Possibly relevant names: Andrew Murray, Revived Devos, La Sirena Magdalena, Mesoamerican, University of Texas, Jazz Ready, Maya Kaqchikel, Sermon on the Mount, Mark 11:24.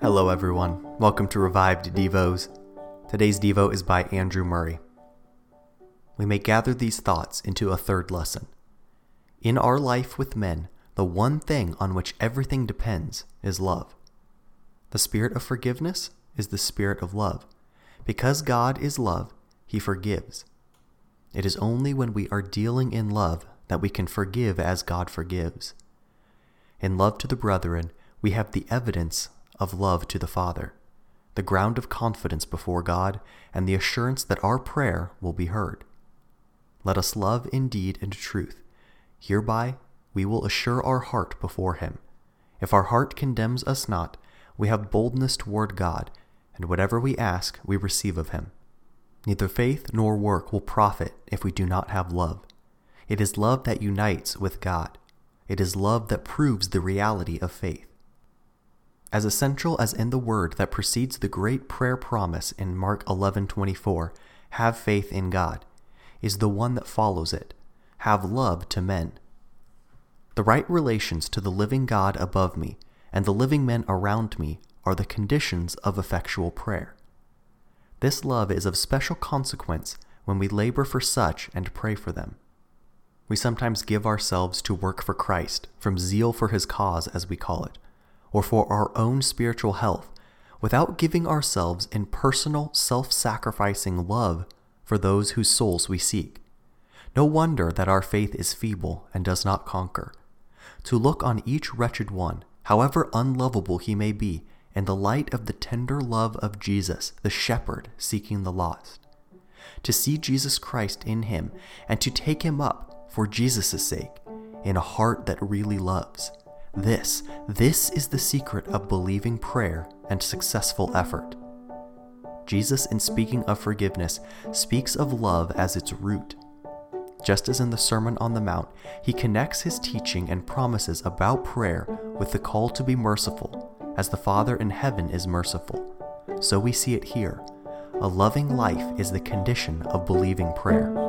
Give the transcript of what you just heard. Hello everyone, welcome to Revived Devos. Today's Devo is by Andrew Murray. We may gather these thoughts into a third lesson. In our life with men, the one thing on which everything depends is love. The spirit of forgiveness is the spirit of love. Because God is love, He forgives. It is only when we are dealing in love that we can forgive as God forgives. In love to the brethren, we have the evidence of love to the Father, the ground of confidence before God, and the assurance that our prayer will be heard. Let us love in deed and truth. Hereby we will assure our heart before Him. If our heart condemns us not, we have boldness toward God, and whatever we ask we receive of Him. Neither faith nor work will profit if we do not have love. It is love that unites with God. It is love that proves the reality of faith. As essential as in the word that precedes the great prayer promise in Mark 11:24, have faith in God, is the one that follows it, have love to men. The right relations to the living God above me and the living men around me are the conditions of effectual prayer. This love is of special consequence when we labor for such and pray for them. We sometimes give ourselves to work for Christ, from zeal for His cause, as we call it, or for our own spiritual health, without giving ourselves in personal, self-sacrificing love for those whose souls we seek. No wonder that our faith is feeble and does not conquer. To look on each wretched one, however unlovable he may be, in the light of the tender love of Jesus, the shepherd seeking the lost. To see Jesus Christ in him, and to take him up for Jesus' sake, in a heart that really loves. This is the secret of believing prayer and successful effort. Jesus, in speaking of forgiveness, speaks of love as its root. Just as in the Sermon on the Mount, He connects His teaching and promises about prayer with the call to be merciful, as the Father in heaven is merciful. So we see it here. A loving life is the condition of believing prayer.